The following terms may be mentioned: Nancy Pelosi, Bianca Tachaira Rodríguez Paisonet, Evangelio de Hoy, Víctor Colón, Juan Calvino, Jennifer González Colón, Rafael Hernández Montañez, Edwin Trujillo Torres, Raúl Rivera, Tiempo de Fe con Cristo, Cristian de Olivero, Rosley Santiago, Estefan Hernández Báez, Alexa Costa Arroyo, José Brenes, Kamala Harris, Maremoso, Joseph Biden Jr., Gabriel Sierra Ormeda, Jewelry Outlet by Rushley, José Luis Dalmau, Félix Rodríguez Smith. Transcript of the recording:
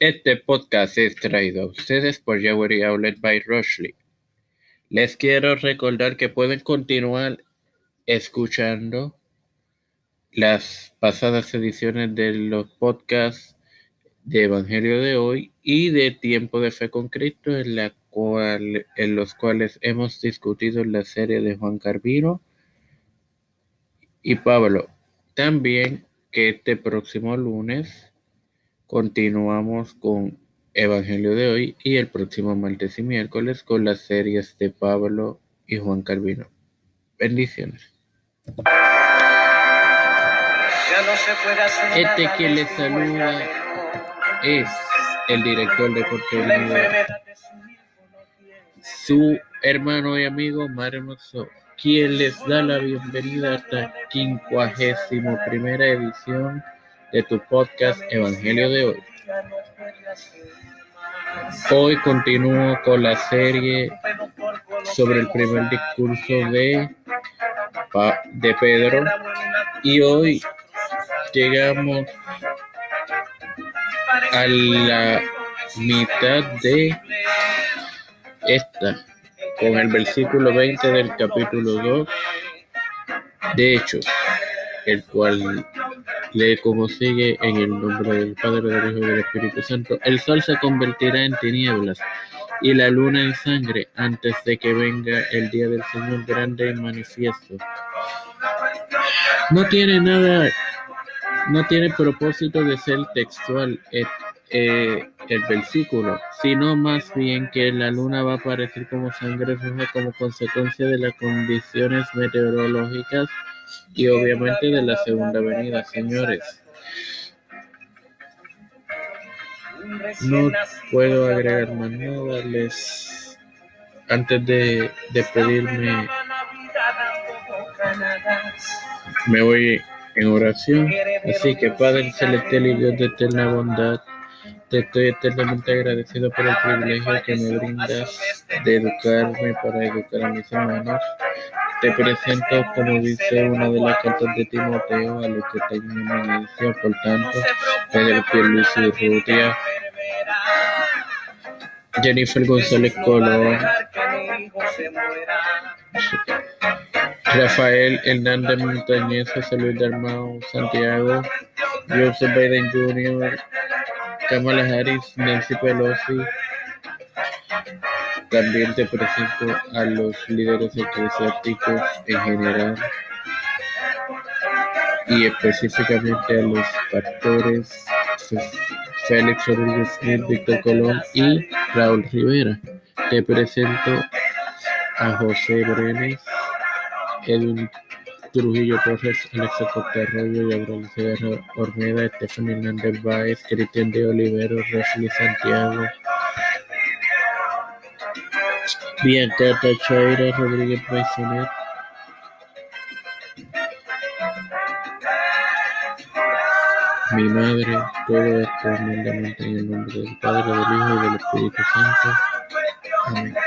Este podcast es traído a ustedes por Jewelry Outlet by Rushley. Les quiero recordar que pueden continuar escuchando las pasadas ediciones de los podcasts de Evangelio de Hoy y de Tiempo de Fe con Cristo, en los cuales hemos discutido la serie de Juan Calvino y Pablo. También que este próximo lunes continuamos con Evangelio de Hoy y el próximo martes y miércoles con las series de Pablo y Juan Calvino. Bendiciones. Este quien les saluda es el director de contenido, su hermano y amigo Maremoso, quien les da la bienvenida a esta 51ª edición de tu podcast Evangelio de Hoy. Hoy continúo con la serie sobre el primer discurso de Pedro, y hoy llegamos a la mitad de esta, con el versículo 20 del capítulo 2 de Hechos, el cual lee como sigue: en el nombre del Padre, del Hijo y del Espíritu Santo. El sol se convertirá en tinieblas y la luna en sangre antes de que venga el día del Señor grande y manifiesto. No tiene propósito de ser textual el versículo, sino más bien que la luna va a aparecer como sangre roja como consecuencia de las condiciones meteorológicas y obviamente de la segunda venida. Señores, no puedo agregar más nada. Antes de despedirme, me voy en oración. Así que Padre Celestial y Dios de eterna bondad, te estoy eternamente agradecido por el privilegio que me brindas de educarme para educar a mis hermanos. Te presento, como dice una de las cartas de Timoteo, a los que tengo en la iglesia, por tanto, Pedro, Luis y Rutia, Jennifer González Colón, Rafael Hernández Montañez, José Luis Dalmau, Santiago, Joseph Biden Jr., Kamala Harris, Nancy Pelosi. También te presento a los líderes eclesiásticos en general y específicamente a los pastores Félix Rodríguez Smith, Víctor Colón y Raúl Rivera. Te presento a José Brenes, Edwin Trujillo Torres, Alexa Costa Arroyo, Gabriel Sierra Ormeda, Estefan Hernández Báez, Cristian de Olivero, Rosley Santiago, Bianca Tachaira Rodríguez Paisonet, mi madre. Todo esto humildemente en el nombre del Padre, del Hijo y del Espíritu Santo. Amén.